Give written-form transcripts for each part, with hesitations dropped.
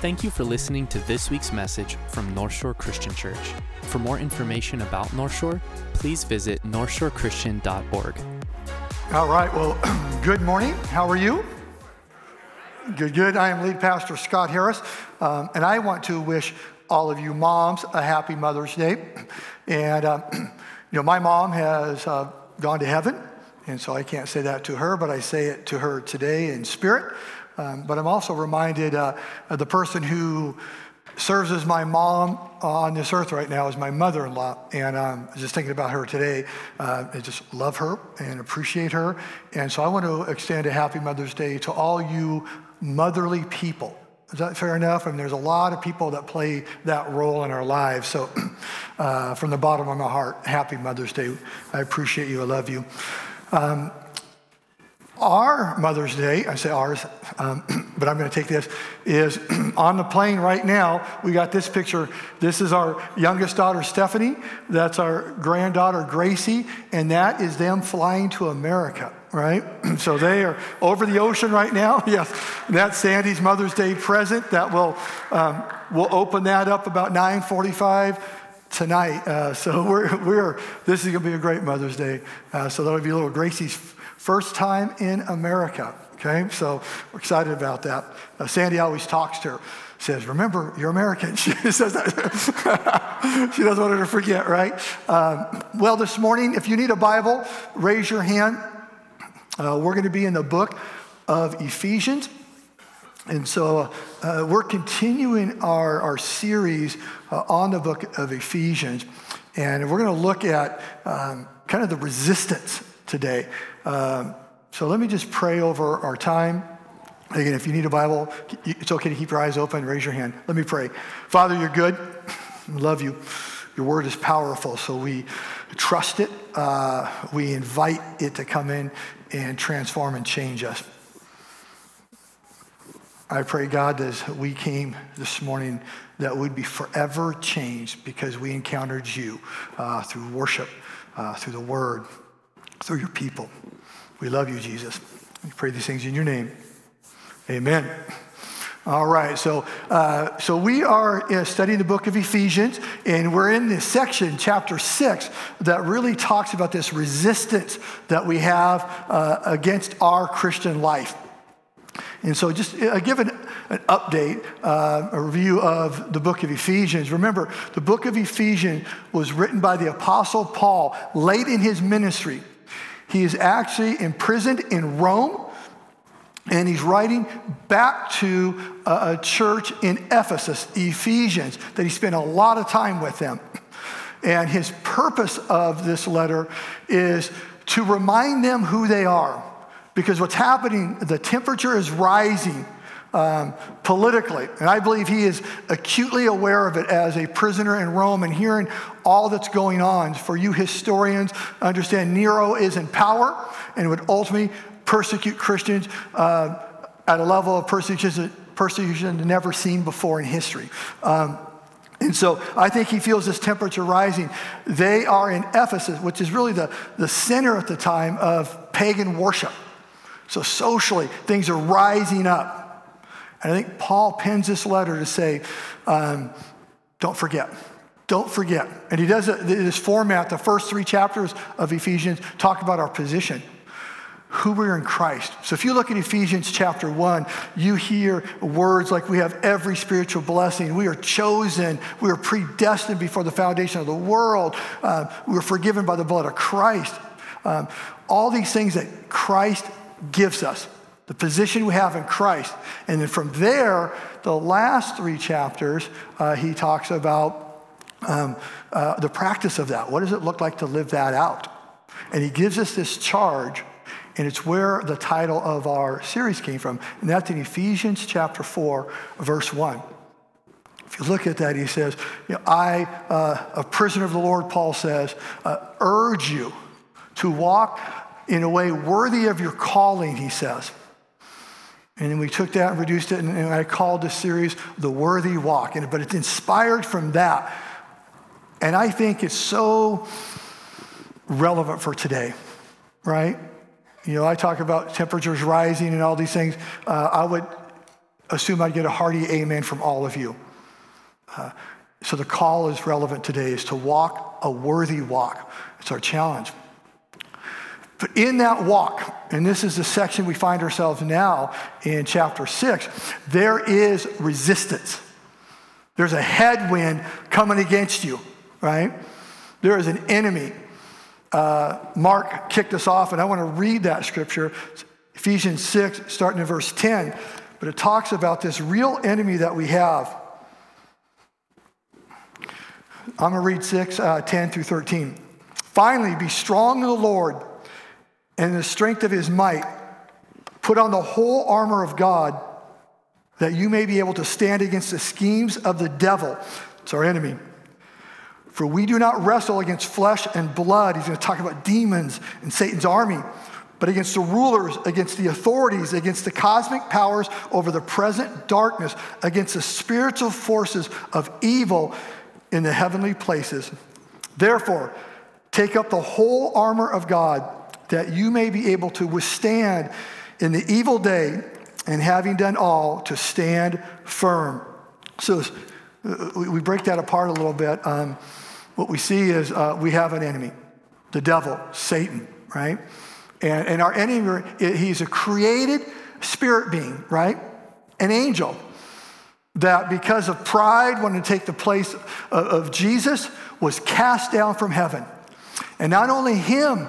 Thank you for listening to this week's message from North Shore Christian Church. For more information about North Shore, please visit northshorechristian.org. All right, well, good morning. How are you? Good. I am lead pastor Scott Harris, and I want to wish all of you moms a happy Mother's Day. And, my mom has gone to heaven, and so I can't say that to her, but I say it to her today in spirit. But I'm also reminded of the person who serves as my mom on this earth right now is my mother-in-law. And just thinking about her today, I just love her and appreciate her. And so I want to extend a happy Mother's Day to all you motherly people. Is that fair enough? I mean, there's a lot of people that play that role in our lives. So from the bottom of my heart, happy Mother's Day. I appreciate you. I love you. Our Mother's Day, I say ours, but I'm going to take this, is on the plane right now. We got this picture. This is our youngest daughter, Stephanie. That's our granddaughter, Gracie. And that is them flying to America, right? So they are over the ocean right now. Yes, that's Sandy's Mother's Day present. That we'll open that up about 9:45. Tonight, so this is going to be a great Mother's Day. So that'll be little Gracie's first time in America. Okay, so we're excited about that. Sandy always talks to her, says, "Remember, you're American." She says that. She doesn't want her to forget, right? Well, this morning, if you need a Bible, raise your hand. We're going to be in the book of Ephesians, and so we're continuing our series on the book of Ephesians, and we're going to look at kind of the resistance today. So let me just pray over our time. Again, if you need a Bible, it's okay to keep your eyes open, raise your hand. Let me pray. Father, you're good. I love you. Your word is powerful, so we trust it. We invite it to come in and transform and change us. I pray, God, as we came this morning, that we'd be forever changed because we encountered you through worship, through the word, through your people. We love you, Jesus. We pray these things in your name. Amen. All right, so we are studying the book of Ephesians, and we're in this section, chapter 6, that really talks about this resistance that we have against our Christian life. And so just give an update, a review of the book of Ephesians. Remember, the book of Ephesians was written by the Apostle Paul late in his ministry. He is actually imprisoned in Rome, and he's writing back to a church in Ephesus, Ephesians, that he spent a lot of time with them. And his purpose of this letter is to remind them who they are. Because what's happening, the temperature is rising politically. And I believe he is acutely aware of it as a prisoner in Rome and hearing all that's going on. For you historians, understand Nero is in power and would ultimately persecute Christians at a level of persecution never seen before in history. And so I think he feels this temperature rising. They are in Ephesus, which is really the center at the time of pagan worship. So socially, things are rising up. And I think Paul pens this letter to say, don't forget. Don't forget. And he does this format. The first three chapters of Ephesians talk about our position, who we are in Christ. So if you look at Ephesians chapter 1, you hear words like we have every spiritual blessing. We are chosen. We are predestined before the foundation of the world. We are forgiven by the blood of Christ. All these things that Christ gives us, the position we have in Christ. And then from there, the last three chapters, he talks about the practice of that. What does it look like to live that out? And he gives us this charge, and it's where the title of our series came from, and that's in Ephesians chapter 4, verse 1. If you look at that, he says, I, a prisoner of the Lord, Paul says, urge you to walk in a way worthy of your calling, he says. And then we took that and reduced it, and I called this series The Worthy Walk. But it's inspired from that. And I think it's so relevant for today, right? I talk about temperatures rising and all these things. I would assume I'd get a hearty amen from all of you. So the call is relevant today, is to walk a worthy walk. It's our challenge. But in that walk, and this is the section we find ourselves now in chapter 6, there is resistance. There's a headwind coming against you, right? There is an enemy. Mark kicked us off, and I want to read that scripture. It's Ephesians 6, starting in verse 10. But it talks about this real enemy that we have. I'm going to read 6:10 through 13. Finally, be strong in the Lord and in the strength of his might. Put on the whole armor of God that you may be able to stand against the schemes of the devil. It's our enemy. For we do not wrestle against flesh and blood. He's going to talk about demons and Satan's army. But against the rulers, against the authorities, against the cosmic powers over the present darkness, against the spiritual forces of evil in the heavenly places. Therefore, take up the whole armor of God that you may be able to withstand in the evil day, and having done all, to stand firm. So we break that apart a little bit. What we see is we have an enemy, the devil, Satan, right? And our enemy, he's a created spirit being, right? An angel that, because of pride, wanted to take the place of Jesus, was cast down from heaven. And not only him,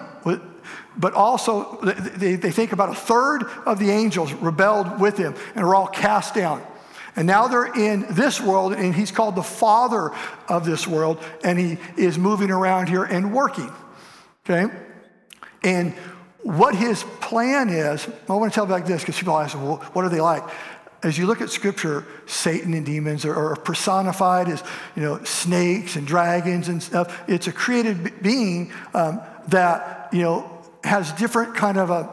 but also they think about a third of the angels rebelled with him and were all cast down. And now they're in this world, and he's called the father of this world, and he is moving around here and working, okay? And what his plan is, I want to tell you like this, because people ask, well, what are they like? As you look at scripture, Satan and demons are personified as, you know, snakes and dragons and stuff. It's a created being that, you know, has different kind of a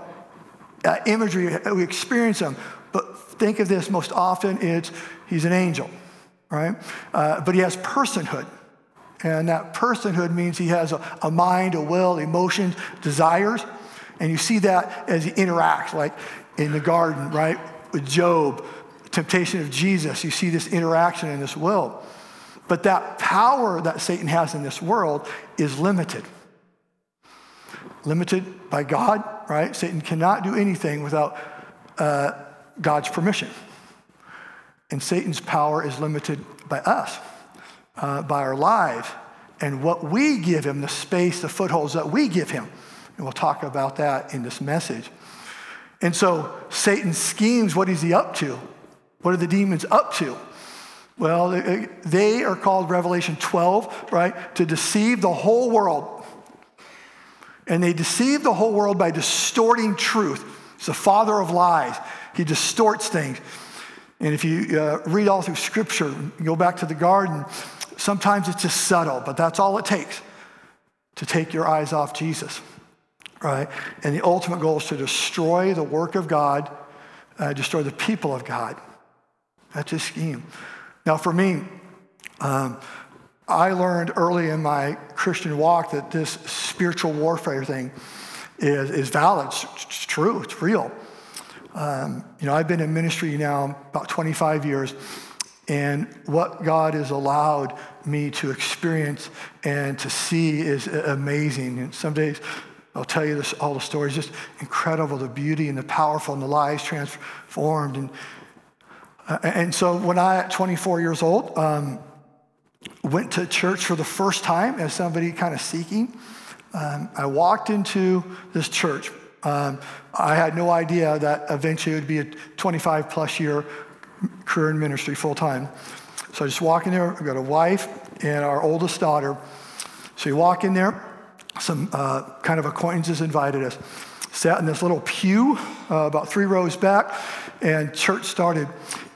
imagery. We experience them. But think of this, most often he's an angel, right? But he has personhood. And that personhood means he has a mind, a will, emotions, desires. And you see that as he interacts, like in the garden, right? With Job, temptation of Jesus. You see this interaction in this will. But that power that Satan has in this world is limited. Limited by God, right? Satan cannot do anything without God's permission. And Satan's power is limited by us, by our lives, and what we give him, the space, the footholds that we give him. And we'll talk about that in this message. And so Satan's schemes, what is he up to? What are the demons up to? Well, they are called Revelation 12, right? To deceive the whole world. And they deceive the whole world by distorting truth. He's the father of lies. He distorts things. And if you read all through scripture, go back to the garden, sometimes it's just subtle, but that's all it takes to take your eyes off Jesus. Right? And the ultimate goal is to destroy the work of God, destroy the people of God. That's his scheme. Now for me, I learned early in my Christian walk that this spiritual warfare thing is valid. It's true. It's real. You know, I've been in ministry now about 25 years, and what God has allowed me to experience and to see is amazing. And some days, I'll tell you this, all the stories, just incredible, the beauty and the powerful and the lives transformed. And so when I, at 24 years old, went to church for the first time as somebody kind of seeking, I walked into this church. I had no idea that eventually it would be a 25 plus year career in ministry full time. So I just walk in there. I've got a wife and our oldest daughter. So you walk in there. Some kind of acquaintances invited us. Sat in this little pew about three rows back, and church started.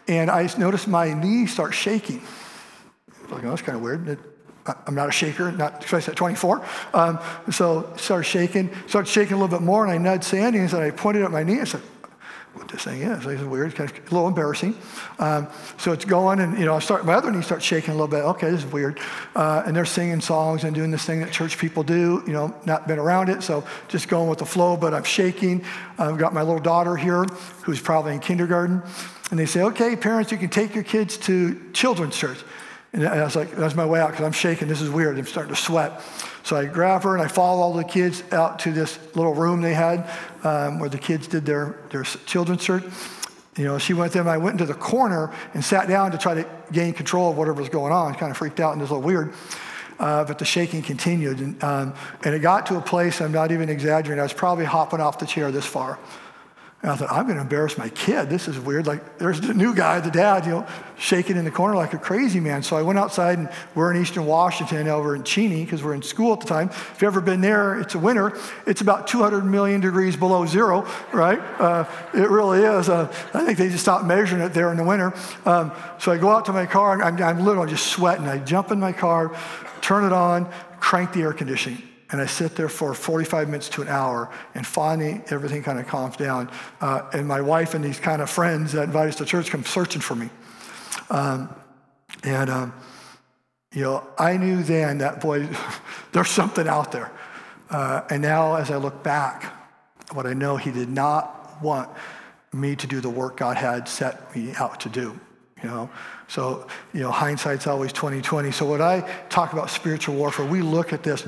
And I noticed my knee start shaking. I was like, oh, that's kind of weird. I'm not a shaker, not especially at 24. So started shaking a little bit more, and I nudged Sandy, and I pointed at my knee. I said, what this thing is? It's weird, kind of a little embarrassing. So it's going, and you know, my other knee starts shaking a little bit. Okay, this is weird. And they're singing songs and doing this thing that church people do. You know, not been around it, so just going with the flow. But I'm shaking. I've got my little daughter here, who's probably in kindergarten. And they say, okay, parents, you can take your kids to children's church. And I was like, that's my way out because I'm shaking. This is weird. I'm starting to sweat. So I grab her and I follow all the kids out to this little room they had where the kids did their children's church. You know, she went there and I went into the corner and sat down to try to gain control of whatever was going on. Kind of freaked out and it was a little weird. But the shaking continued. And it got to a place, I'm not even exaggerating, I was probably hopping off the chair this far. And I thought, I'm going to embarrass my kid. This is weird. Like, there's the new guy, the dad, you know, shaking in the corner like a crazy man. So I went outside, and we're in Eastern Washington over in Cheney because we're in school at the time. If you've ever been there, it's a winter. It's about 200 million degrees below zero, right? It really is. I think they just stopped measuring it there in the winter. So I go out to my car, and I'm literally just sweating. I jump in my car, turn it on, crank the air conditioning. And I sit there for 45 minutes to an hour, and finally everything kind of calms down. And my wife and these kind of friends that invite us to church come searching for me. You know, I knew then that, boy, there's something out there. And now as I look back, what I know, he did not want me to do the work God had set me out to do. You know, so, you know, hindsight's always 20/20. So when I talk about spiritual warfare, we look at this.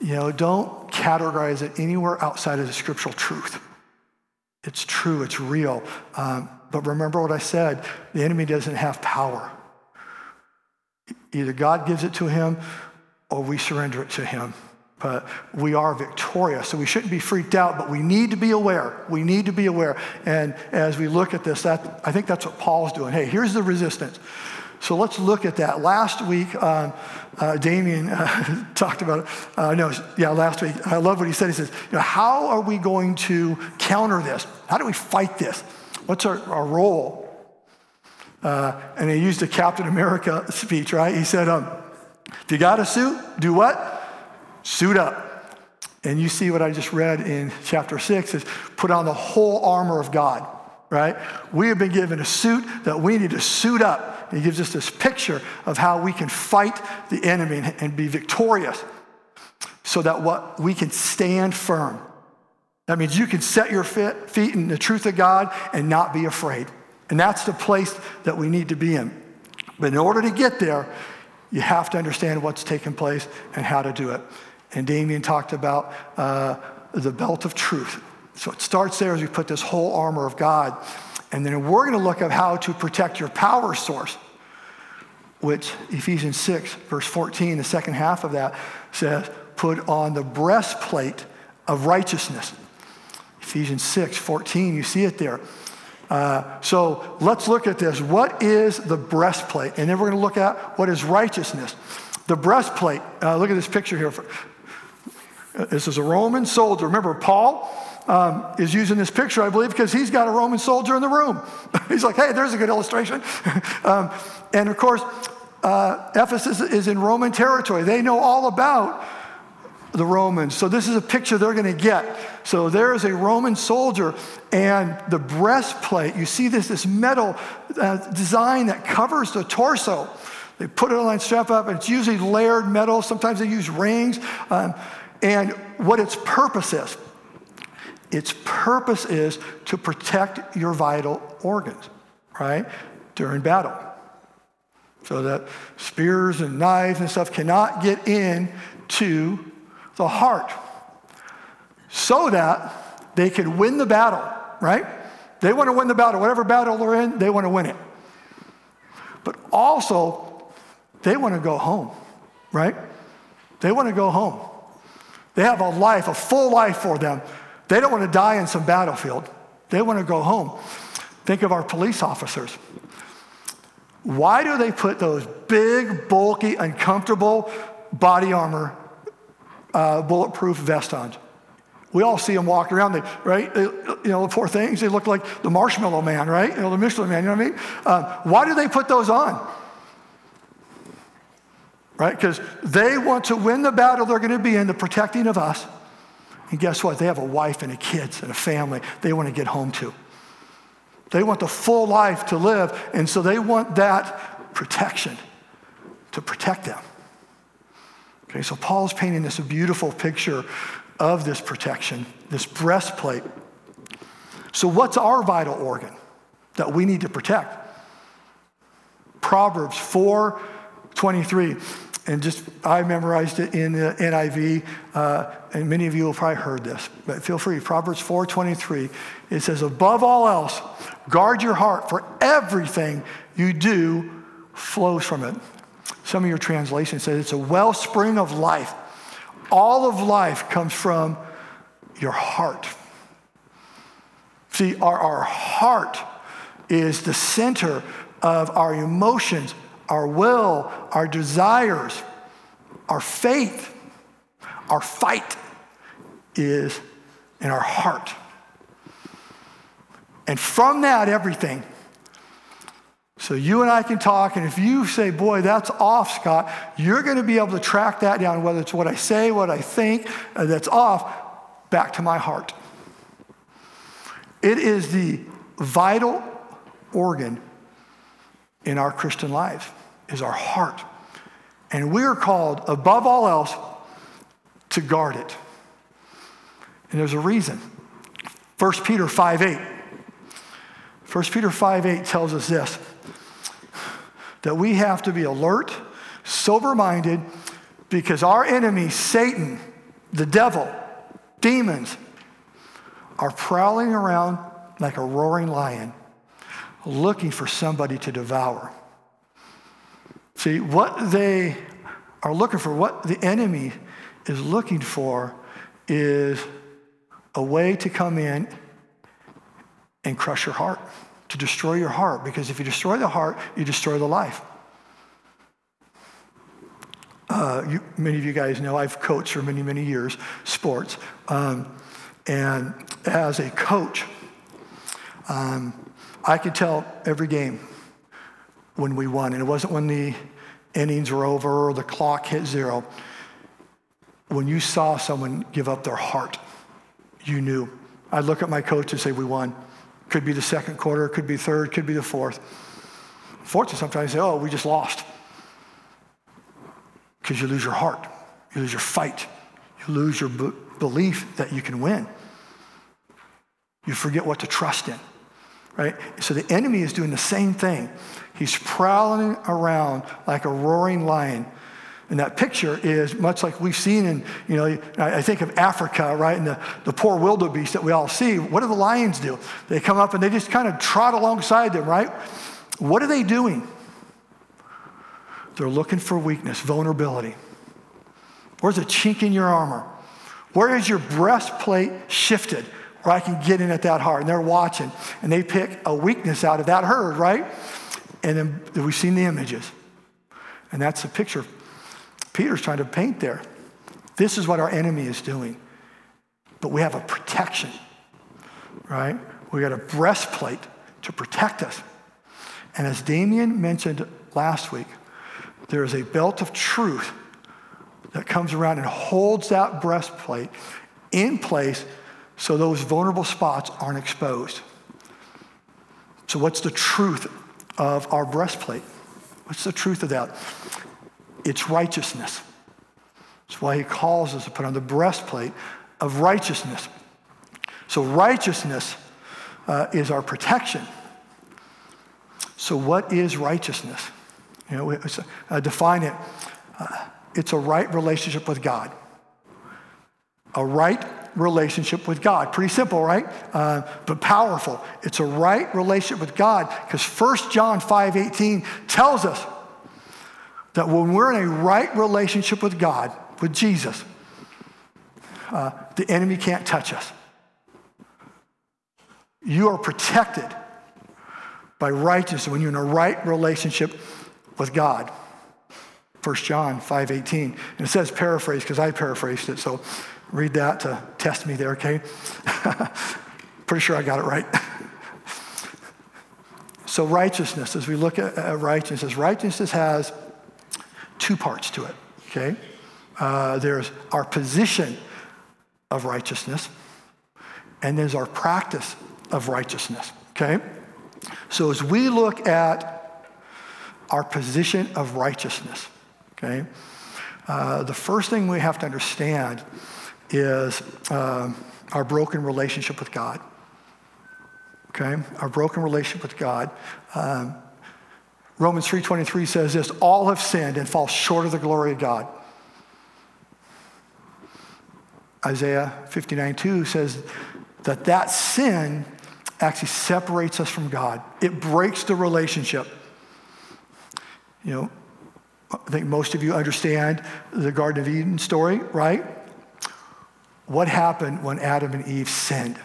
You know, don't categorize it anywhere outside of the scriptural truth. It's true, it's real. But remember what I said, the enemy doesn't have power. Either God gives it to him or we surrender it to him. But we are victorious, so we shouldn't be freaked out, but we need to be aware. We need to be aware. And as we look at this, I think that's what Paul's doing. Hey, here's the resistance. So let's look at that. Last week, Damien talked about it. Last week. I love what he said. He says, you know, how are we going to counter this? How do we fight this? What's our role? And he used a Captain America speech, right? He said, if you got a suit, do what? Suit up. And you see what I just read in chapter 6 is put on the whole armor of God, right? We have been given a suit that we need to suit up. He gives us this picture of how we can fight the enemy and be victorious so that what we can stand firm. That means you can set your feet in the truth of God and not be afraid. And that's the place that we need to be in. But in order to get there, you have to understand what's taking place and how to do it. And Damien talked about the belt of truth. So it starts there as we put this whole armor of God. And then we're going to look at how to protect your power source, which Ephesians 6, verse 14, the second half of that says, put on the breastplate of righteousness. Ephesians 6, 14, you see it there. So let's look at this. What is the breastplate? And then we're going to look at what is righteousness. The breastplate, look at this picture here. This is a Roman soldier. Remember, Paul is using this picture, I believe, because he's got a Roman soldier in the room. He's like, hey, there's a good illustration. And of course, Ephesus is in Roman territory. They know all about the Romans. So this is a picture they're going to get. So there's a Roman soldier and the breastplate. You see this metal design that covers the torso. They put it on and strap up, and it's usually layered metal. Sometimes they use rings. And what its purpose is, its purpose is to protect your vital organs, right, during battle. So that spears and knives and stuff cannot get in to the heart so that they can win the battle, right? They want to win the battle. Whatever battle they're in, they want to win it. But also, they want to go home, right? They want to go home. They have a life, a full life for them. They don't want to die in some battlefield. They want to go home. Think of our police officers. Why do they put those big, bulky, uncomfortable body armor, bulletproof vest on? We all see them walking around, right? You know, the poor things, they look like the Marshmallow Man, right? You know, the Michelin Man, you know what I mean? Why do they put those on? Right? Because they want to win the battle they're going to be in, the protecting of us. And guess what? They have a wife and a kids and a family they want to get home to. They want the full life to live, and so they want that protection to protect them. Okay, so Paul's painting this beautiful picture of this protection, this breastplate. So what's our vital organ? that we need to protect. Proverbs 4:23. And just, I memorized it in the NIV, and many of you will probably heard this, but feel free. Proverbs 4:23, it says, above all else, guard your heart, for everything you do flows from it. Some of your translations say it's a wellspring of life. All of life comes from your heart. See, our heart is the center of our emotions, our will, our desires, our faith, our fight is in our heart. And from that, everything. So you and I can talk, and if you say, boy, that's off, Scott, you're going to be able to track that down, whether it's what I say, what I think, that's off, back to my heart. It is the vital organ in our Christian life, is our heart. And we are called, above all else, to guard it. And there's a reason. 1 Peter 5:8. 1 Peter 5:8 tells us this, that we have to be alert, sober-minded, because our enemy, Satan, the devil, demons, are prowling around like a roaring lion, looking for somebody to devour. See, what they are looking for, what the enemy is looking for, is a way to come in and crush your heart, to destroy your heart, because if you destroy the heart, you destroy the life. Many of you guys know I've coached for many, many years, sports. And as a coach, I could tell every game when we won, and it wasn't when the innings were over or the clock hit zero. When you saw someone give up their heart, you knew. I'd look at my coach and say, we won. Could be the second quarter, could be third, could be the fourth. Unfortunately, sometimes they say, oh, we just lost. Because you lose your heart. You lose your fight. You lose your belief that you can win. You forget what to trust in. Right? So the enemy is doing the same thing. He's prowling around like a roaring lion. And that picture is much like we've seen in, you know, I think of Africa, right? And the poor wildebeest that we all see. What do the lions do? They come up and they just kind of trot alongside them, right? What are they doing? They're looking for weakness, vulnerability. Where's a chink in your armor? Where is your breastplate shifted? Or I can get in at that heart. And they're watching. And they pick a weakness out of that herd, right? And then we've seen the images. And that's the picture Peter's trying to paint there. This is what our enemy is doing. But we have a protection, right? We got a breastplate to protect us. And as Damien mentioned last week, there is a belt of truth that comes around and holds that breastplate in place so those vulnerable spots aren't exposed. So what's the truth of our breastplate? What's the truth of that? It's righteousness. That's why he calls us to put on the breastplate of righteousness. So righteousness is our protection. So what is righteousness? You know, define it. It's a right relationship with God. A right relationship with God. Pretty simple, right? But powerful. It's a right relationship with God because 1 John 5:18 tells us that when we're in a right relationship with God, with Jesus, the enemy can't touch us. You are protected by righteousness when you're in a right relationship with God. 1 John 5:18. And it says paraphrase because I paraphrased it, so read that to test me there, okay? Pretty sure I got it right. So righteousness, as we look at righteousness has two parts to it, okay? There's our position of righteousness, and there's our practice of righteousness, okay? So as we look at our position of righteousness, okay, the first thing we have to understand is our broken relationship with God. okay? Our broken relationship with God. Romans 3:23 says this, all have sinned and fall short of the glory of God. Isaiah 59:2 says that sin actually separates us from God. It breaks the relationship. You know, I think most of you understand the Garden of Eden story, right? What happened when Adam and Eve sinned?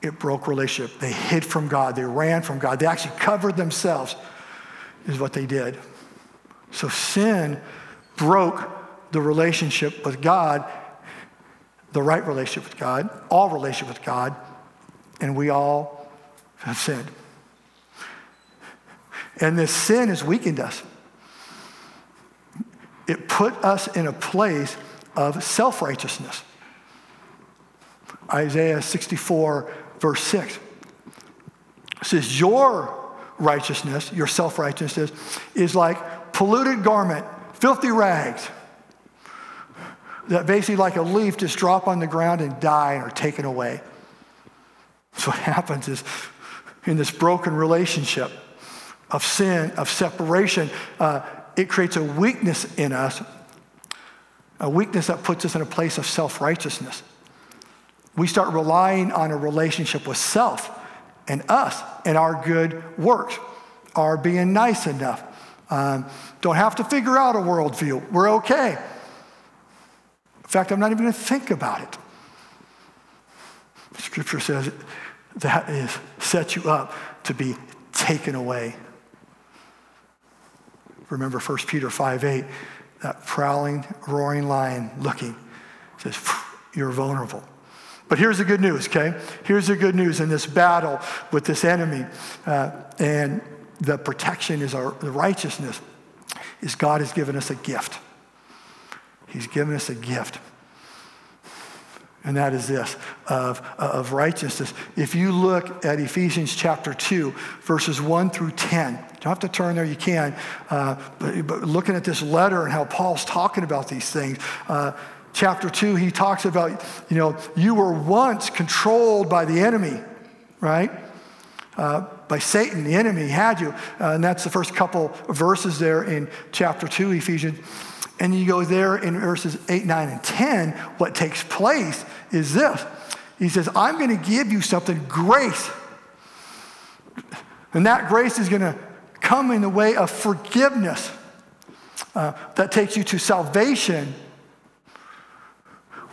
It broke relationship. They hid from God. They ran from God. They actually covered themselves is what they did. So sin broke the relationship with God, the right relationship with God, all relationship with God, and we all have sinned. And this sin has weakened us. It put us in a place of self-righteousness. Isaiah 64, verse 6 says, your righteousness, your self-righteousness, is like polluted garment, filthy rags, that basically like a leaf just drop on the ground and die and are taken away. So what happens is in this broken relationship of sin, of separation, it creates a weakness in us, a weakness that puts us in a place of self-righteousness. We start relying on a relationship with self and us and our good works, our being nice enough. Don't have to figure out a worldview. We're okay. In fact, I'm not even going to think about it. Scripture says that is set you up to be taken away. Remember 1 Peter 5:8, that prowling, roaring lion looking. It says, you're vulnerable. But here's the good news, okay? Here's the good news in this battle with this enemy. And the protection is the righteousness is God has given us a gift. He's given us a gift. And that is this, of righteousness. If you look at Ephesians chapter 2, verses 1 through 10, you don't have to turn there, you can, but looking at this letter and how Paul's talking about these things, chapter 2, he talks about, you know, you were once controlled by the enemy, right? By Satan, the enemy had you. And that's the first couple verses there in chapter 2, Ephesians. And you go there in verses 8, 9, and 10, what takes place is this. He says, I'm going to give you something, grace. And that grace is going to come in the way of forgiveness. That takes you to salvation,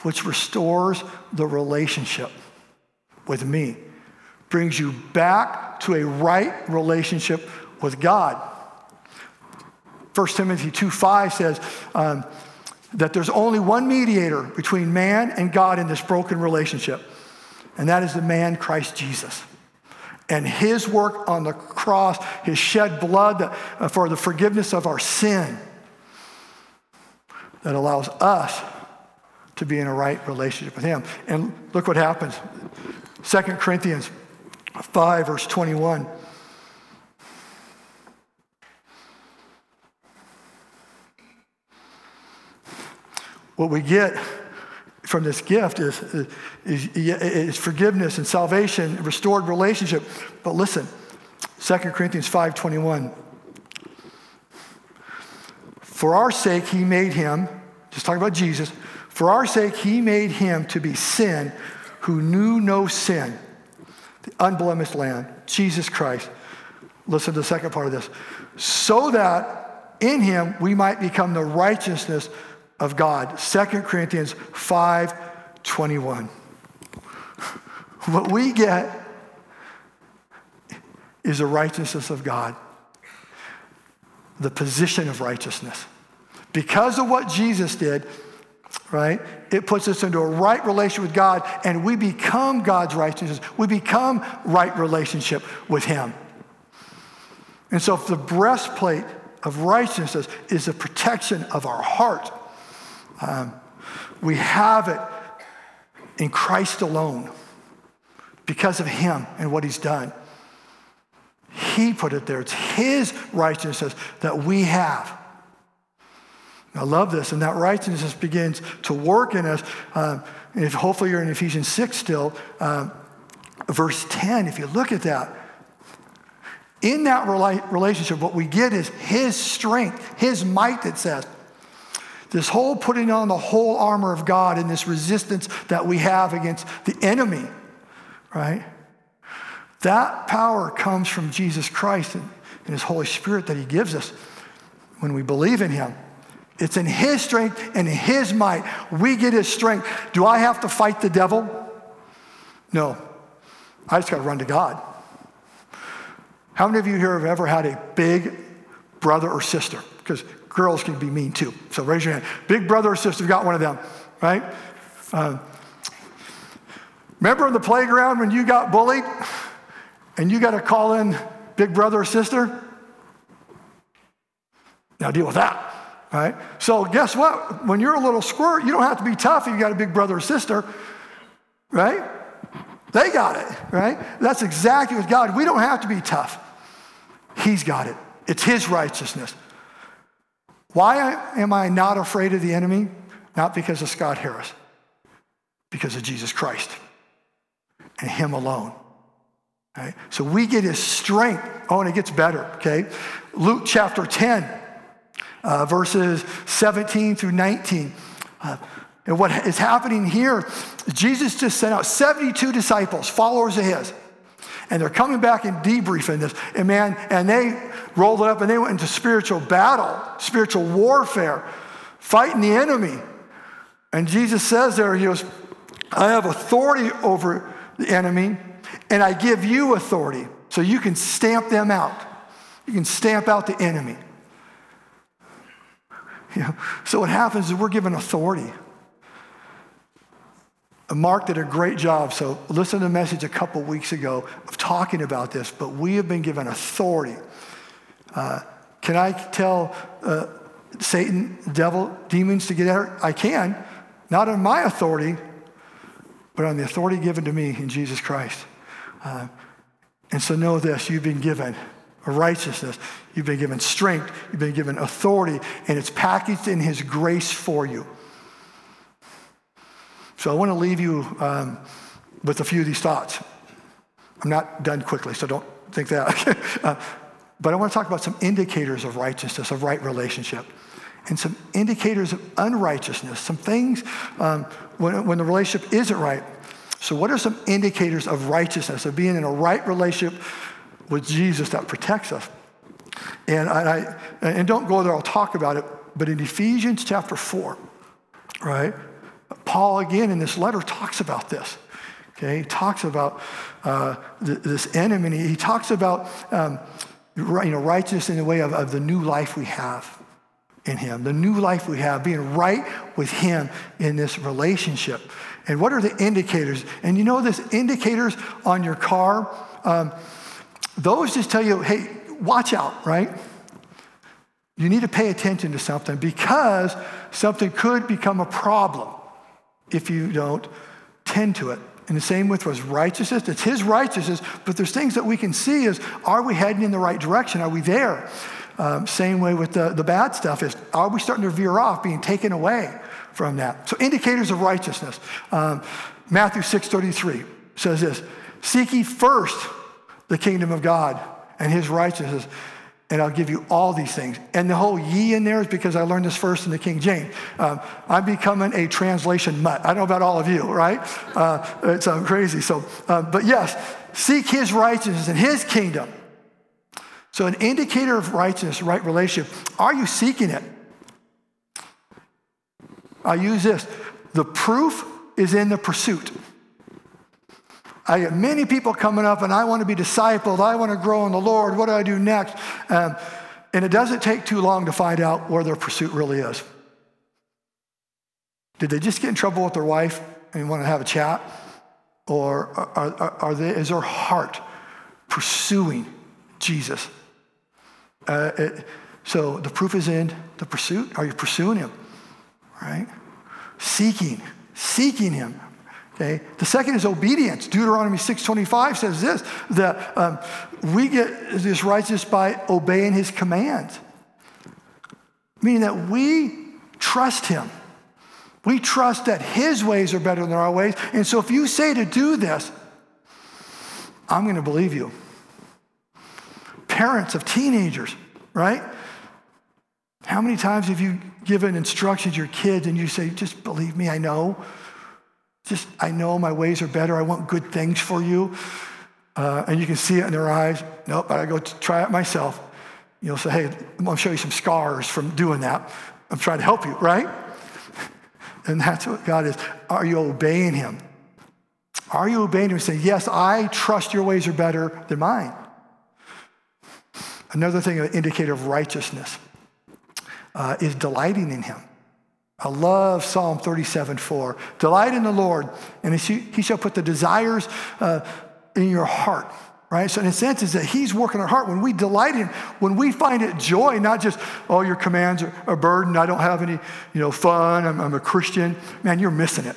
which restores the relationship with me, brings you back to a right relationship with God. 1 Timothy 2:5 says that there's only one mediator between man and God in this broken relationship, and that is the man Christ Jesus. And his work on the cross, his shed blood for the forgiveness of our sin, that allows us to be in a right relationship with him. And look what happens. 2 Corinthians 5, verse 21. What we get from this gift is forgiveness and salvation, restored relationship. But listen, 2 Corinthians 5:21. For our sake, he made him, just talking about Jesus, for our sake, he made him to be sin who knew no sin, the unblemished Lamb, Jesus Christ. Listen to the second part of this. So that in him we might become the righteousness of God. 2 Corinthians 5:21. What we get is the righteousness of God, the position of righteousness. Because of what Jesus did, right? It puts us into a right relationship with God, and we become God's righteousness. We become right relationship with him. And so if the breastplate of righteousness is the protection of our heart, we have it in Christ alone because of him and what he's done. He put it there. It's his righteousness that we have. I love this. And that righteousness begins to work in us. And if hopefully you're in Ephesians 6 still, verse 10, if you look at that, in that relationship, what we get is his strength, his might, it says. This whole putting on the whole armor of God and this resistance that we have against the enemy, right? That power comes from Jesus Christ and his Holy Spirit that he gives us when we believe in him. It's in his strength and in his might. We get his strength. Do I have to fight the devil? No. I just got to run to God. How many of you here have ever had a big brother or sister? Because girls can be mean too. So raise your hand. Big brother or sister, got one of them, right? Remember in the playground when you got bullied and you got to call in big brother or sister? Now deal with that, right? So guess what? When you're a little squirt, you don't have to be tough if you got a big brother or sister, right? They got it, right? That's exactly what God, we don't have to be tough. He's got it. It's his righteousness. Why am I not afraid of the enemy? Not because of Scott Harris, because of Jesus Christ and him alone. Right? So we get his strength. Oh, and it gets better, okay? Luke chapter 10, verses 17 through 19. And what is happening here, Jesus just sent out 72 disciples, followers of his. And they're coming back and debriefing this. And man, and they rolled it up and they went into spiritual battle, spiritual warfare, fighting the enemy. And Jesus says there, he goes, I have authority over the enemy and I give you authority. So you can stamp them out. You can stamp out the enemy. You know? So what happens is we're given authority. Mark did a great job, so listen to the message a couple weeks ago of talking about this, but we have been given authority. Can I tell Satan, devil, demons to get at her? I can, not on my authority, but on the authority given to me in Jesus Christ. And so know this, you've been given righteousness, you've been given strength, you've been given authority, and it's packaged in his grace for you. So I want to leave you with a few of these thoughts. I'm not done quickly, so don't think that. But I want to talk about some indicators of righteousness, of right relationship, and some indicators of unrighteousness, some things when the relationship isn't right. So what are some indicators of righteousness, of being in a right relationship with Jesus that protects us? And don't go there, I'll talk about it, but in Ephesians chapter 4, right? Paul, again, in this letter, talks about this, okay? He talks about this enemy. He talks about righteousness in the way of the new life we have in him, the new life we have, being right with him in this relationship. And what are the indicators? And you know this, indicators on your car, those just tell you, hey, watch out, right? You need to pay attention to something because something could become a problem if you don't tend to it. And the same with his righteousness. It's his righteousness, but there's things that we can see is, are we heading in the right direction? Are we there? Same way with the bad stuff is, are we starting to veer off, being taken away from that? So indicators of righteousness. Matthew 6:33 says this, seek ye first the kingdom of God and his righteousness, and I'll give you all these things. And the whole ye in there is because I learned this first in the King James. I'm becoming a translation mutt. I don't know about all of you, right? It's crazy. So, but yes, seek his righteousness and his kingdom. So an indicator of righteousness, right relationship, are you seeking it? I use this. The proof is in the pursuit. I get many people coming up and I want to be discipled. I want to grow in the Lord. What do I do next? And it doesn't take too long to find out where their pursuit really is. Did they just get in trouble with their wife and want to have a chat? Or is their heart pursuing Jesus? So the proof is in the pursuit. Are you pursuing him? Right? Seeking him. Okay. The second is obedience. Deuteronomy 6:25 says this, that we get this righteousness by obeying his commands, meaning that we trust him. We trust that his ways are better than our ways. And so if you say to do this, I'm going to believe you. Parents of teenagers, right? How many times have you given instructions to your kids and you say, just believe me, I know. Just, I know my ways are better. I want good things for you. And you can see it in their eyes. Nope, I go try it myself. You'll say, hey, I'm going to show you some scars from doing that. I'm trying to help you, right? And that's what God is. Are you obeying him? Are you obeying him and saying, yes, I trust your ways are better than mine? Another thing, an indicator of righteousness is delighting in him. I love Psalm 37:4. Delight in the Lord, and he shall put the desires in your heart, right? So in a sense, is that he's working our heart. When we delight in him, when we find it joy, not just, oh, your commands are a burden, I don't have any, fun, I'm a Christian. Man, you're missing it.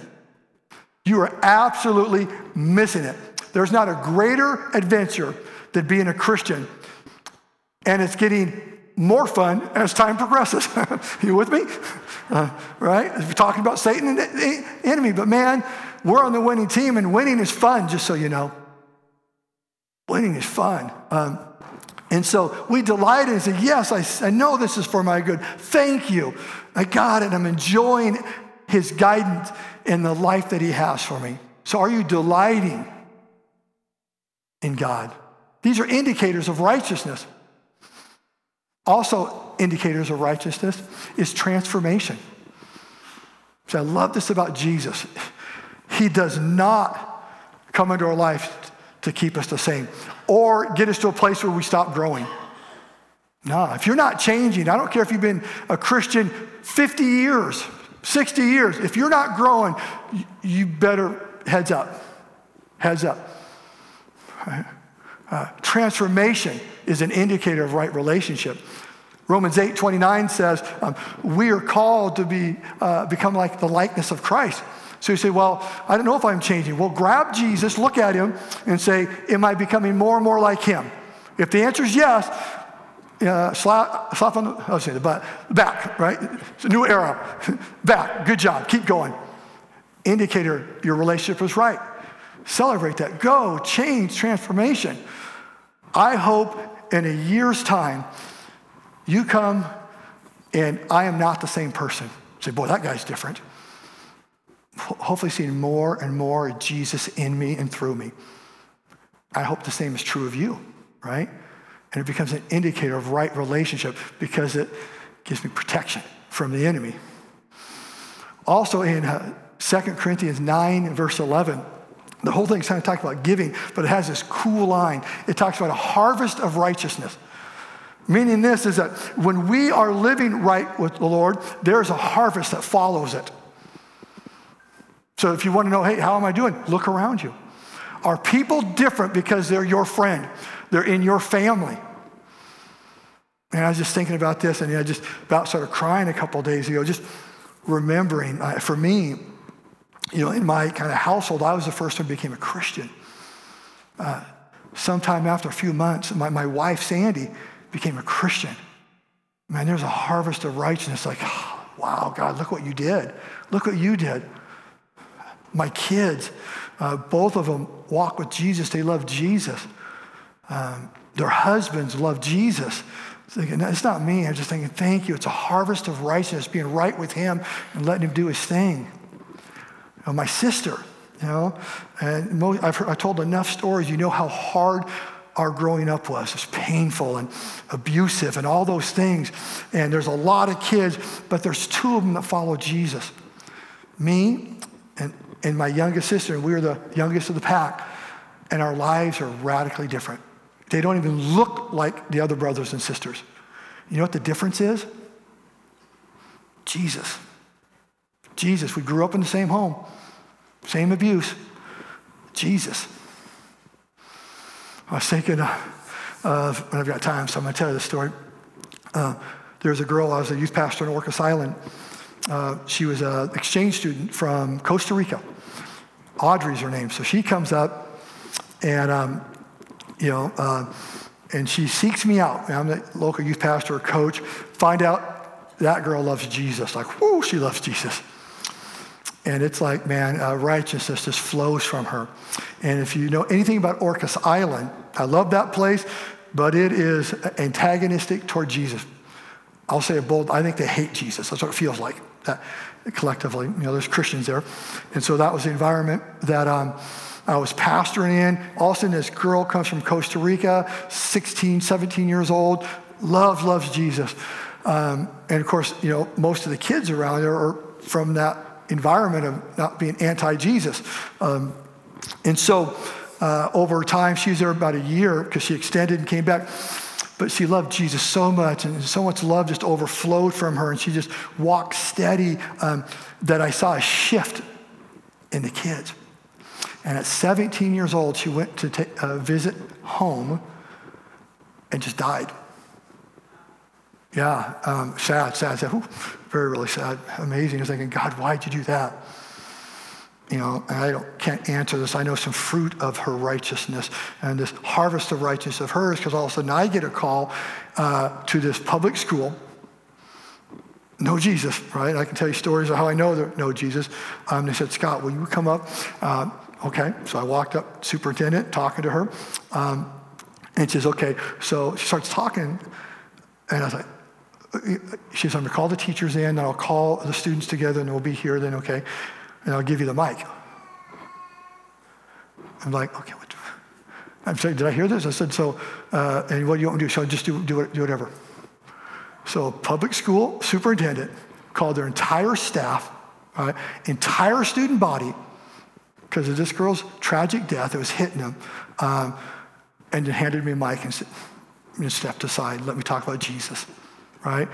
You are absolutely missing it. There's not a greater adventure than being a Christian, and it's getting more fun as time progresses. You with me? Right? We're talking about Satan and the enemy, but man, we're on the winning team, and winning is fun, just so you know. Winning is fun. And so we delight and say, yes, I know this is for my good. Thank you. I got it. I'm enjoying his guidance and the life that he has for me. So are you delighting in God? These are indicators of righteousness. Also, indicators of righteousness is transformation. So I love this about Jesus. He does not come into our life to keep us the same or get us to a place where we stop growing. No, if you're not changing, I don't care if you've been a Christian 50 years, 60 years, if you're not growing, you better heads up. Right? Transformation is an indicator of right relationship. Romans 8:29 says, we are called to become like the likeness of Christ. So you say, well, I don't know if I'm changing. Well, grab Jesus, look at him, and say, am I becoming more and more like him? If the answer is yes, slap on the back, right? It's a new arrow. Back, good job, keep going. Indicator your relationship is right. Celebrate that. Go, change, transformation. I hope in a year's time, you come and I am not the same person. Say, boy, that guy's different. Hopefully seeing more and more of Jesus in me and through me. I hope the same is true of you, right? And it becomes an indicator of right relationship because it gives me protection from the enemy. Also in 2 Corinthians 9, verse 11, the whole thing's kind of talking about giving, but it has this cool line. It talks about a harvest of righteousness. Meaning this is that when we are living right with the Lord, there's a harvest that follows it. So if you want to know, hey, how am I doing? Look around you. Are people different because they're your friend? They're in your family. And I was just thinking about this, and I just about started crying a couple days ago, just remembering, for me, in my kind of household, I was the first one who became a Christian. Sometime after a few months, my wife, Sandy, became a Christian. Man, there's a harvest of righteousness. Like, oh, wow, God, look what you did. Look what you did. My kids, both of them walk with Jesus. They love Jesus. Their husbands love Jesus. Thinking, no, it's not me. I'm just thinking, thank you. It's a harvest of righteousness, being right with him and letting him do his thing. My sister, and I told enough stories, how hard our growing up was. It's painful and abusive and all those things. And there's a lot of kids, but there's two of them that follow Jesus. Me and my youngest sister, and we were the youngest of the pack, and our lives are radically different. They don't even look like the other brothers and sisters. You know what the difference is? Jesus, we grew up in the same home, same abuse. Jesus. I was thinking of, when I've got time, so I'm going to tell you this story. There's a girl, I was a youth pastor in Orcas Island. She was an exchange student from Costa Rica. Audrey's her name. So she comes up and, and she seeks me out. I'm the local youth pastor, coach. Find out that girl loves Jesus. Like, whoo, she loves Jesus. And it's like, man, righteousness just flows from her. And if you know anything about Orcas Island, I love that place, but it is antagonistic toward Jesus. I'll say it bold, I think they hate Jesus. That's what it feels like collectively. You know, there's Christians there. And so that was the environment that I was pastoring in. All of a sudden, this girl comes from Costa Rica, 16, 17 years old, loves Jesus. And of course, you know, most of the kids around there are from that environment of not being anti-Jesus. And so over time, she was there about a year because she extended and came back. But she loved Jesus so much, and so much love just overflowed from her, and she just walked steady, that I saw a shift in the kids. And at 17 years old, she went to visit home and just died. Yeah, sad. Ooh, really sad, amazing. I was thinking, God, why'd you do that? You know, and I can't answer this. I know some fruit of her righteousness and this harvest of righteousness of hers, because all of a sudden I get a call to this public school. No Jesus, right? I can tell you stories of how I know there no Jesus. They said, Scott, will you come up? Okay, so I walked up, superintendent, talking to her. And she says, okay. So she starts talking, and I was like, she says, I'm going to call the teachers in, and I'll call the students together, and we'll be here then, okay. And I'll give you the mic. I'm like, okay, what? I'm saying, did I hear this? I said, so, and what do you want me to do? So I just do whatever. So public school superintendent called their entire staff, entire student body, because of this girl's tragic death, it was hitting them, and then handed me a mic and stepped aside, let me talk about Jesus, right?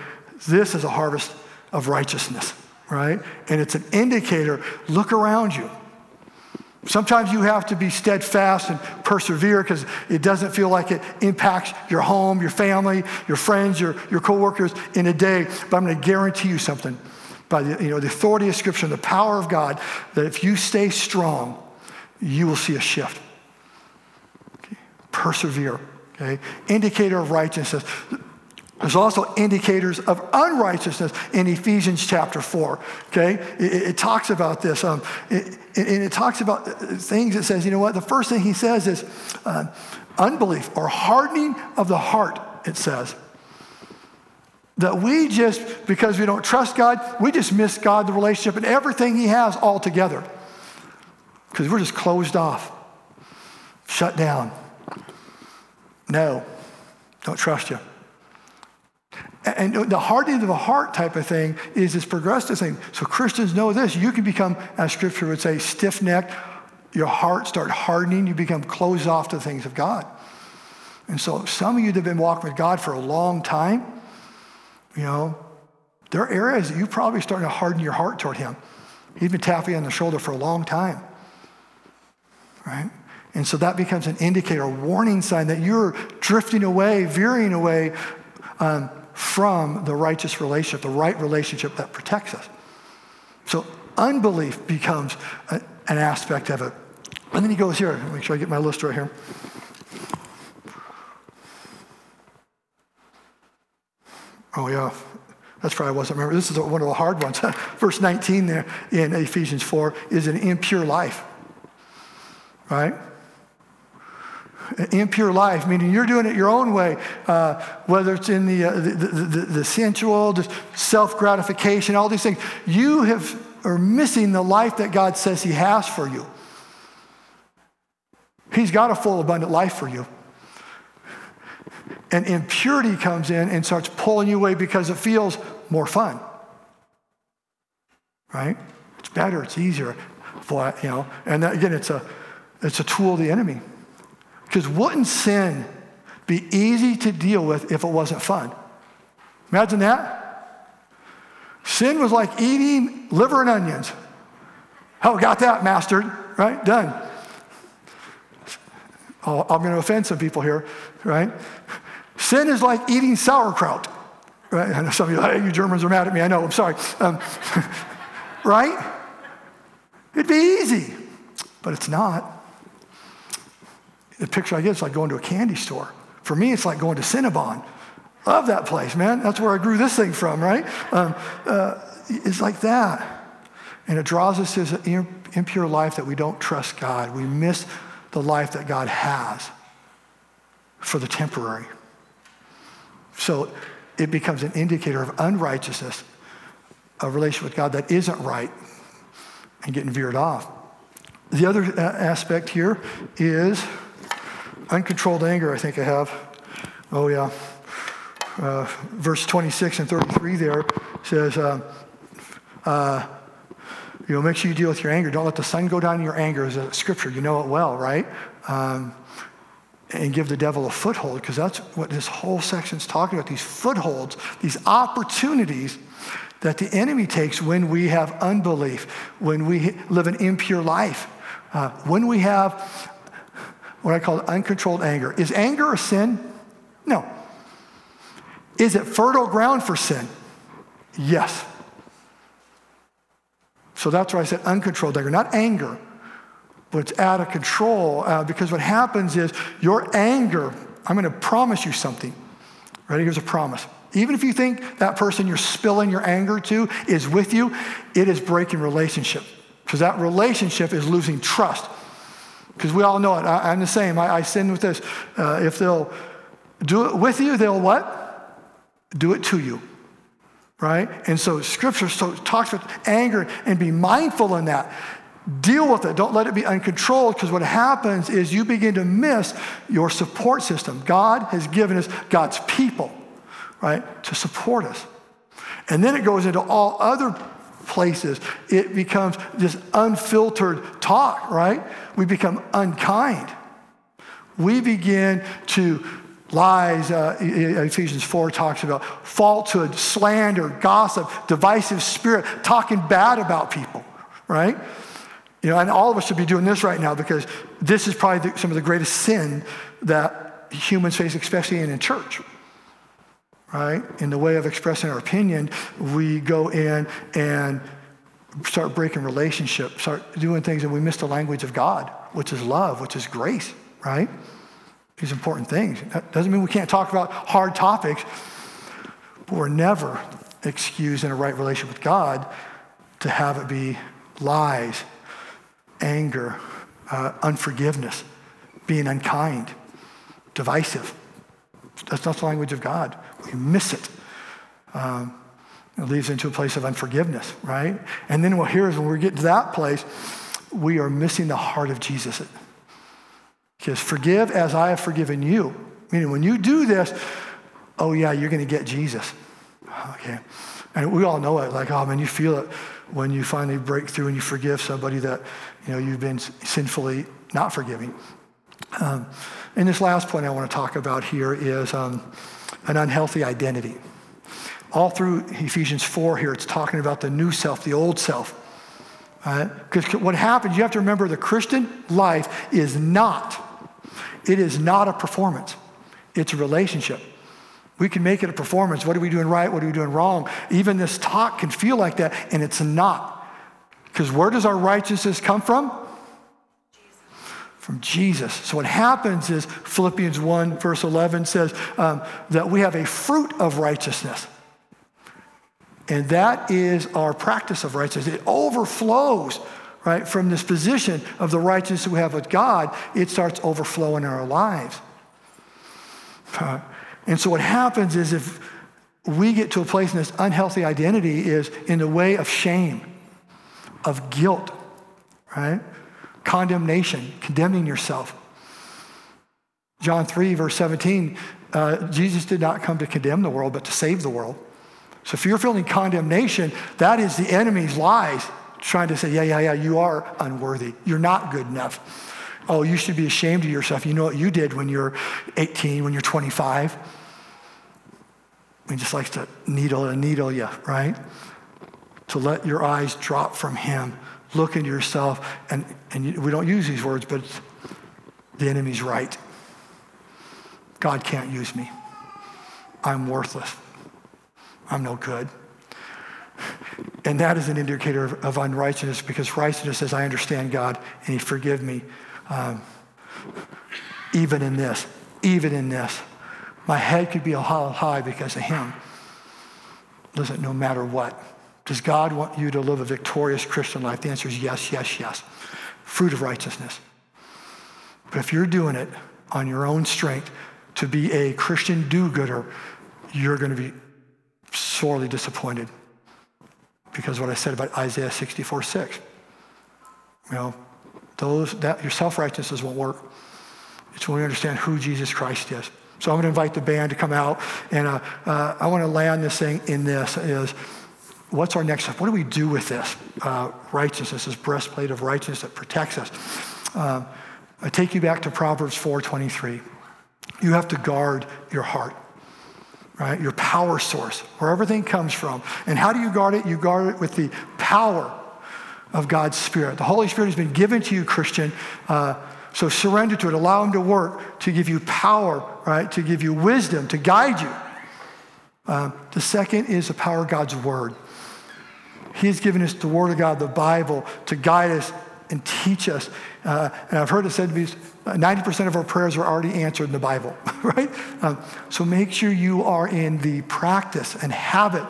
This is a harvest of righteousness. Right? And it's an indicator. Look around you. Sometimes you have to be steadfast and persevere because it doesn't feel like it impacts your home, your family, your friends, your coworkers in a day. But I'm going to guarantee you something. By the authority of Scripture and the power of God, that if you stay strong, you will see a shift. Okay? Persevere. Okay? Indicator of righteousness. There's also indicators of unrighteousness in Ephesians chapter 4, okay? It talks about this, and it talks about things that says, you know what? The first thing he says is unbelief or hardening of the heart, it says. That we just, because we don't trust God, we just miss God, the relationship, and everything he has altogether because we're just closed off, shut down. No, don't trust you. And the hardening of the heart type of thing is this progressive thing. So Christians know this. You can become, as Scripture would say, stiff-necked. Your heart start hardening. You become closed off to the things of God. And so some of you that have been walking with God for a long time, you know, there are areas that you're probably starting to harden your heart toward him. He's been tapping you on the shoulder for a long time, right? And so that becomes an indicator, a warning sign that you're drifting away, veering away, from the righteous relationship, the right relationship that protects us. So unbelief becomes an aspect of it. And then he goes here, make sure I get my list right here. Oh yeah, that's probably wasn't remember. This is one of the hard ones. Verse 19 there in Ephesians 4 is an impure life, right? An impure life, meaning you're doing it your own way, whether it's in the sensual, just self-gratification, all these things. You are missing the life that God says he has for you. He's got a full, abundant life for you. And impurity comes in and starts pulling you away because it feels more fun, right? It's better, it's easier, you know. And that, again, it's a tool of the enemy. Because wouldn't sin be easy to deal with if it wasn't fun? Imagine that. Sin was like eating liver and onions. Oh, got that mastered, right? Done. Oh, I'm going to offend some people here, right? Sin is like eating sauerkraut, right? I know some of you, hey, you Germans are mad at me. I know, I'm sorry. Right? It'd be easy, but it's not. The picture I get is like going to a candy store. For me, it's like going to Cinnabon. Love that place, man. That's where I grew this thing from, right? It's like that. And it draws us to an impure life that we don't trust God. We miss the life that God has for the temporary. So it becomes an indicator of unrighteousness, a relationship with God that isn't right, and getting veered off. The other aspect here is uncontrolled anger, I think I have. Oh, yeah. Verse 26 and 33 there says, make sure you deal with your anger. Don't let the sun go down in your anger, is a scripture. You know it well, right? And give the devil a foothold, because that's what this whole section's talking about, these footholds, these opportunities that the enemy takes when we have unbelief, when we live an impure life, when we have what I call uncontrolled anger. Is anger a sin? No. Is it fertile ground for sin? Yes. So that's why I said uncontrolled anger, not anger, but it's out of control, because what happens is your anger, I'm going to promise you something. Ready? Here's a promise. Even if you think that person you're spilling your anger to is with you, it is breaking relationship, because that relationship is losing trust, because we all know it. I'm the same. I sin with this. If they'll do it with you, they'll what? Do it to you, right? And so scripture talks about anger, and be mindful in that. Deal with it. Don't let it be uncontrolled, because what happens is you begin to miss your support system. God has given us God's people, right, to support us. And then it goes into all other places. It becomes this unfiltered talk, right? We become unkind. We begin to lies. Ephesians 4 talks about falsehood, slander, gossip, divisive spirit, talking bad about people, right? You know, and all of us should be doing this right now, because this is probably some of the greatest sin that humans face, especially in church, right? In the way of expressing our opinion, we go in and start breaking relationships, start doing things, and we miss the language of God, which is love, which is grace, right? These important things. That doesn't mean we can't talk about hard topics, but we're never excused in a right relationship with God to have it be lies, anger, unforgiveness, being unkind, divisive. That's not the language of God. We miss it. It leads into a place of unforgiveness, right? And then well, here's when we get to that place, we are missing the heart of Jesus. Because forgive as I have forgiven you. Meaning when you do this, oh yeah, you're going to get Jesus. Okay. And we all know it. Like, oh man, you feel it when you finally break through and you forgive somebody that, you know, you've been sinfully not forgiving. And this last point I want to talk about here is an unhealthy identity. All through Ephesians 4 here, it's talking about the new self, the old self. Because what happens, you have to remember, the Christian life is not a performance. It's a relationship. We can make it a performance. What are we doing right? What are we doing wrong? Even this talk can feel like that, and it's not. Because where does our righteousness come from? From Jesus. So what happens is Philippians 1 verse 11 says that we have a fruit of righteousness. And that is our practice of righteousness. It overflows, right, from this position of the righteousness we have with God. It starts overflowing in our lives. And so what happens is, if we get to a place in this unhealthy identity, is in the way of shame, of guilt, right? Condemnation, condemning yourself. John 3, verse 17, Jesus did not come to condemn the world, but to save the world. So if you're feeling condemnation, that is the enemy's lies, trying to say, yeah, you are unworthy. You're not good enough. Oh, you should be ashamed of yourself. You know what you did when you're 18, when you're 25. He just likes to needle you, right? To let your eyes drop from him, look into yourself, and we don't use these words, but the enemy's right. God can't use me. I'm worthless. I'm no good. And that is an indicator of unrighteousness, because righteousness says, I understand God and he forgive me. Even in this, my head could be a high because of him. Listen, no matter what, Does God want you to live a victorious Christian life? The answer is yes, yes, yes. Fruit of righteousness. But if you're doing it on your own strength to be a Christian do-gooder, you're going to be sorely disappointed. Because what I said about Isaiah 64:6, you know, your self-righteousness won't work. It's when we understand who Jesus Christ is. So I'm going to invite the band to come out, and I want to land this thing in this is, what's our next step? What do we do with this righteousness, this breastplate of righteousness that protects us? I take you back to Proverbs 4:23. You have to guard your heart, right? Your power source, where everything comes from. And how do you guard it? You guard it with the power of God's Spirit. The Holy Spirit has been given to you, Christian. So surrender to it. Allow him to work to give you power, right? To give you wisdom, to guide you. The second is the power of God's word. He has given us the word of God, the Bible, to guide us and teach us. And I've heard it said to me, 90% of our prayers are already answered in the Bible, right? So make sure you are in the practice and habit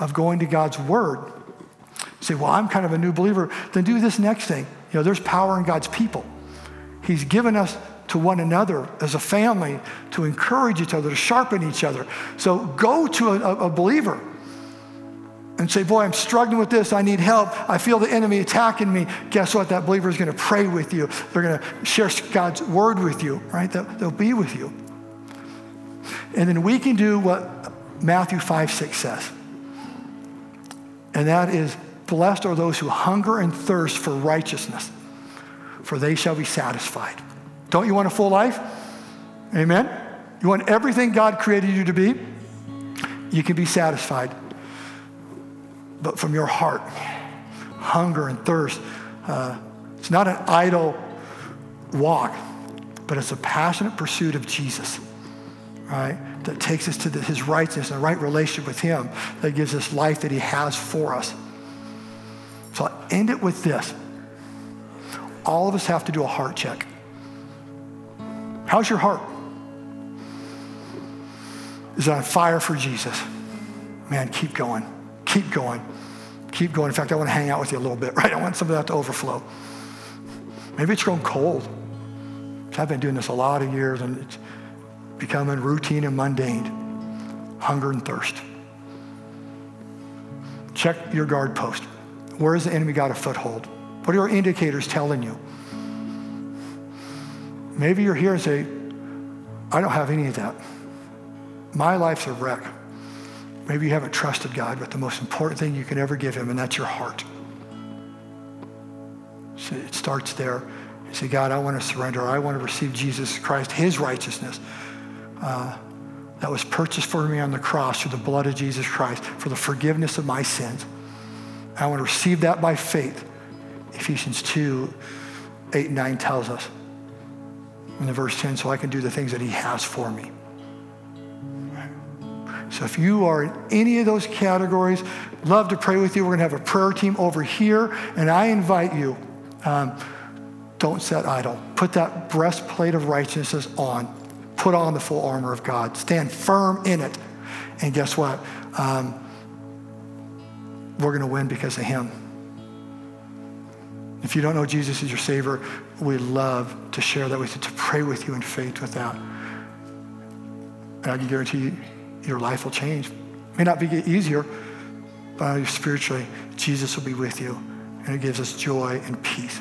of going to God's word. Say, well, I'm kind of a new believer. Then do this next thing. You know, there's power in God's people. He's given us to one another as a family to encourage each other, to sharpen each other. So go to a believer and say, boy, I'm struggling with this. I need help. I feel the enemy attacking me. Guess what? That believer is going to pray with you. They're going to share God's word with you, right? They'll be with you. And then we can do what Matthew 5:6 says. And that is, blessed are those who hunger and thirst for righteousness, for they shall be satisfied. Don't you want a full life? Amen? You want everything God created you to be? You can be satisfied. But from your heart, hunger and thirst. It's not an idle walk, but it's a passionate pursuit of Jesus, right? That takes us to his righteousness and the right relationship with him that gives us life that he has for us. So I end it with this. All of us have to do a heart check. How's your heart? Is it on fire for Jesus? Man, keep going. Keep going. Keep going. In fact, I want to hang out with you a little bit, right? I want some of that to overflow. Maybe it's grown cold. I've been doing this a lot of years, and it's becoming routine and mundane. Hunger and thirst. Check your guard post. Where has the enemy got a foothold? What are your indicators telling you? Maybe you're here and say, I don't have any of that. My life's a wreck. Maybe you haven't trusted God with the most important thing you can ever give him, and that's your heart. So it starts there. You say, God, I want to surrender. I want to receive Jesus Christ, his righteousness that was purchased for me on the cross through the blood of Jesus Christ for the forgiveness of my sins. I want to receive that by faith. Ephesians 2:8-9 tells us in the verse 10, so I can do the things that he has for me. So if you are in any of those categories, love to pray with you. We're going to have a prayer team over here. And I invite you, don't sit idle. Put that breastplate of righteousness on. Put on the full armor of God. Stand firm in it. And guess what? We're going to win because of him. If you don't know Jesus as your Savior, we love to share that with you, to pray with you in faith with that. And I can guarantee you, your life will change. It may not be easier, but spiritually, Jesus will be with you, and it gives us joy and peace.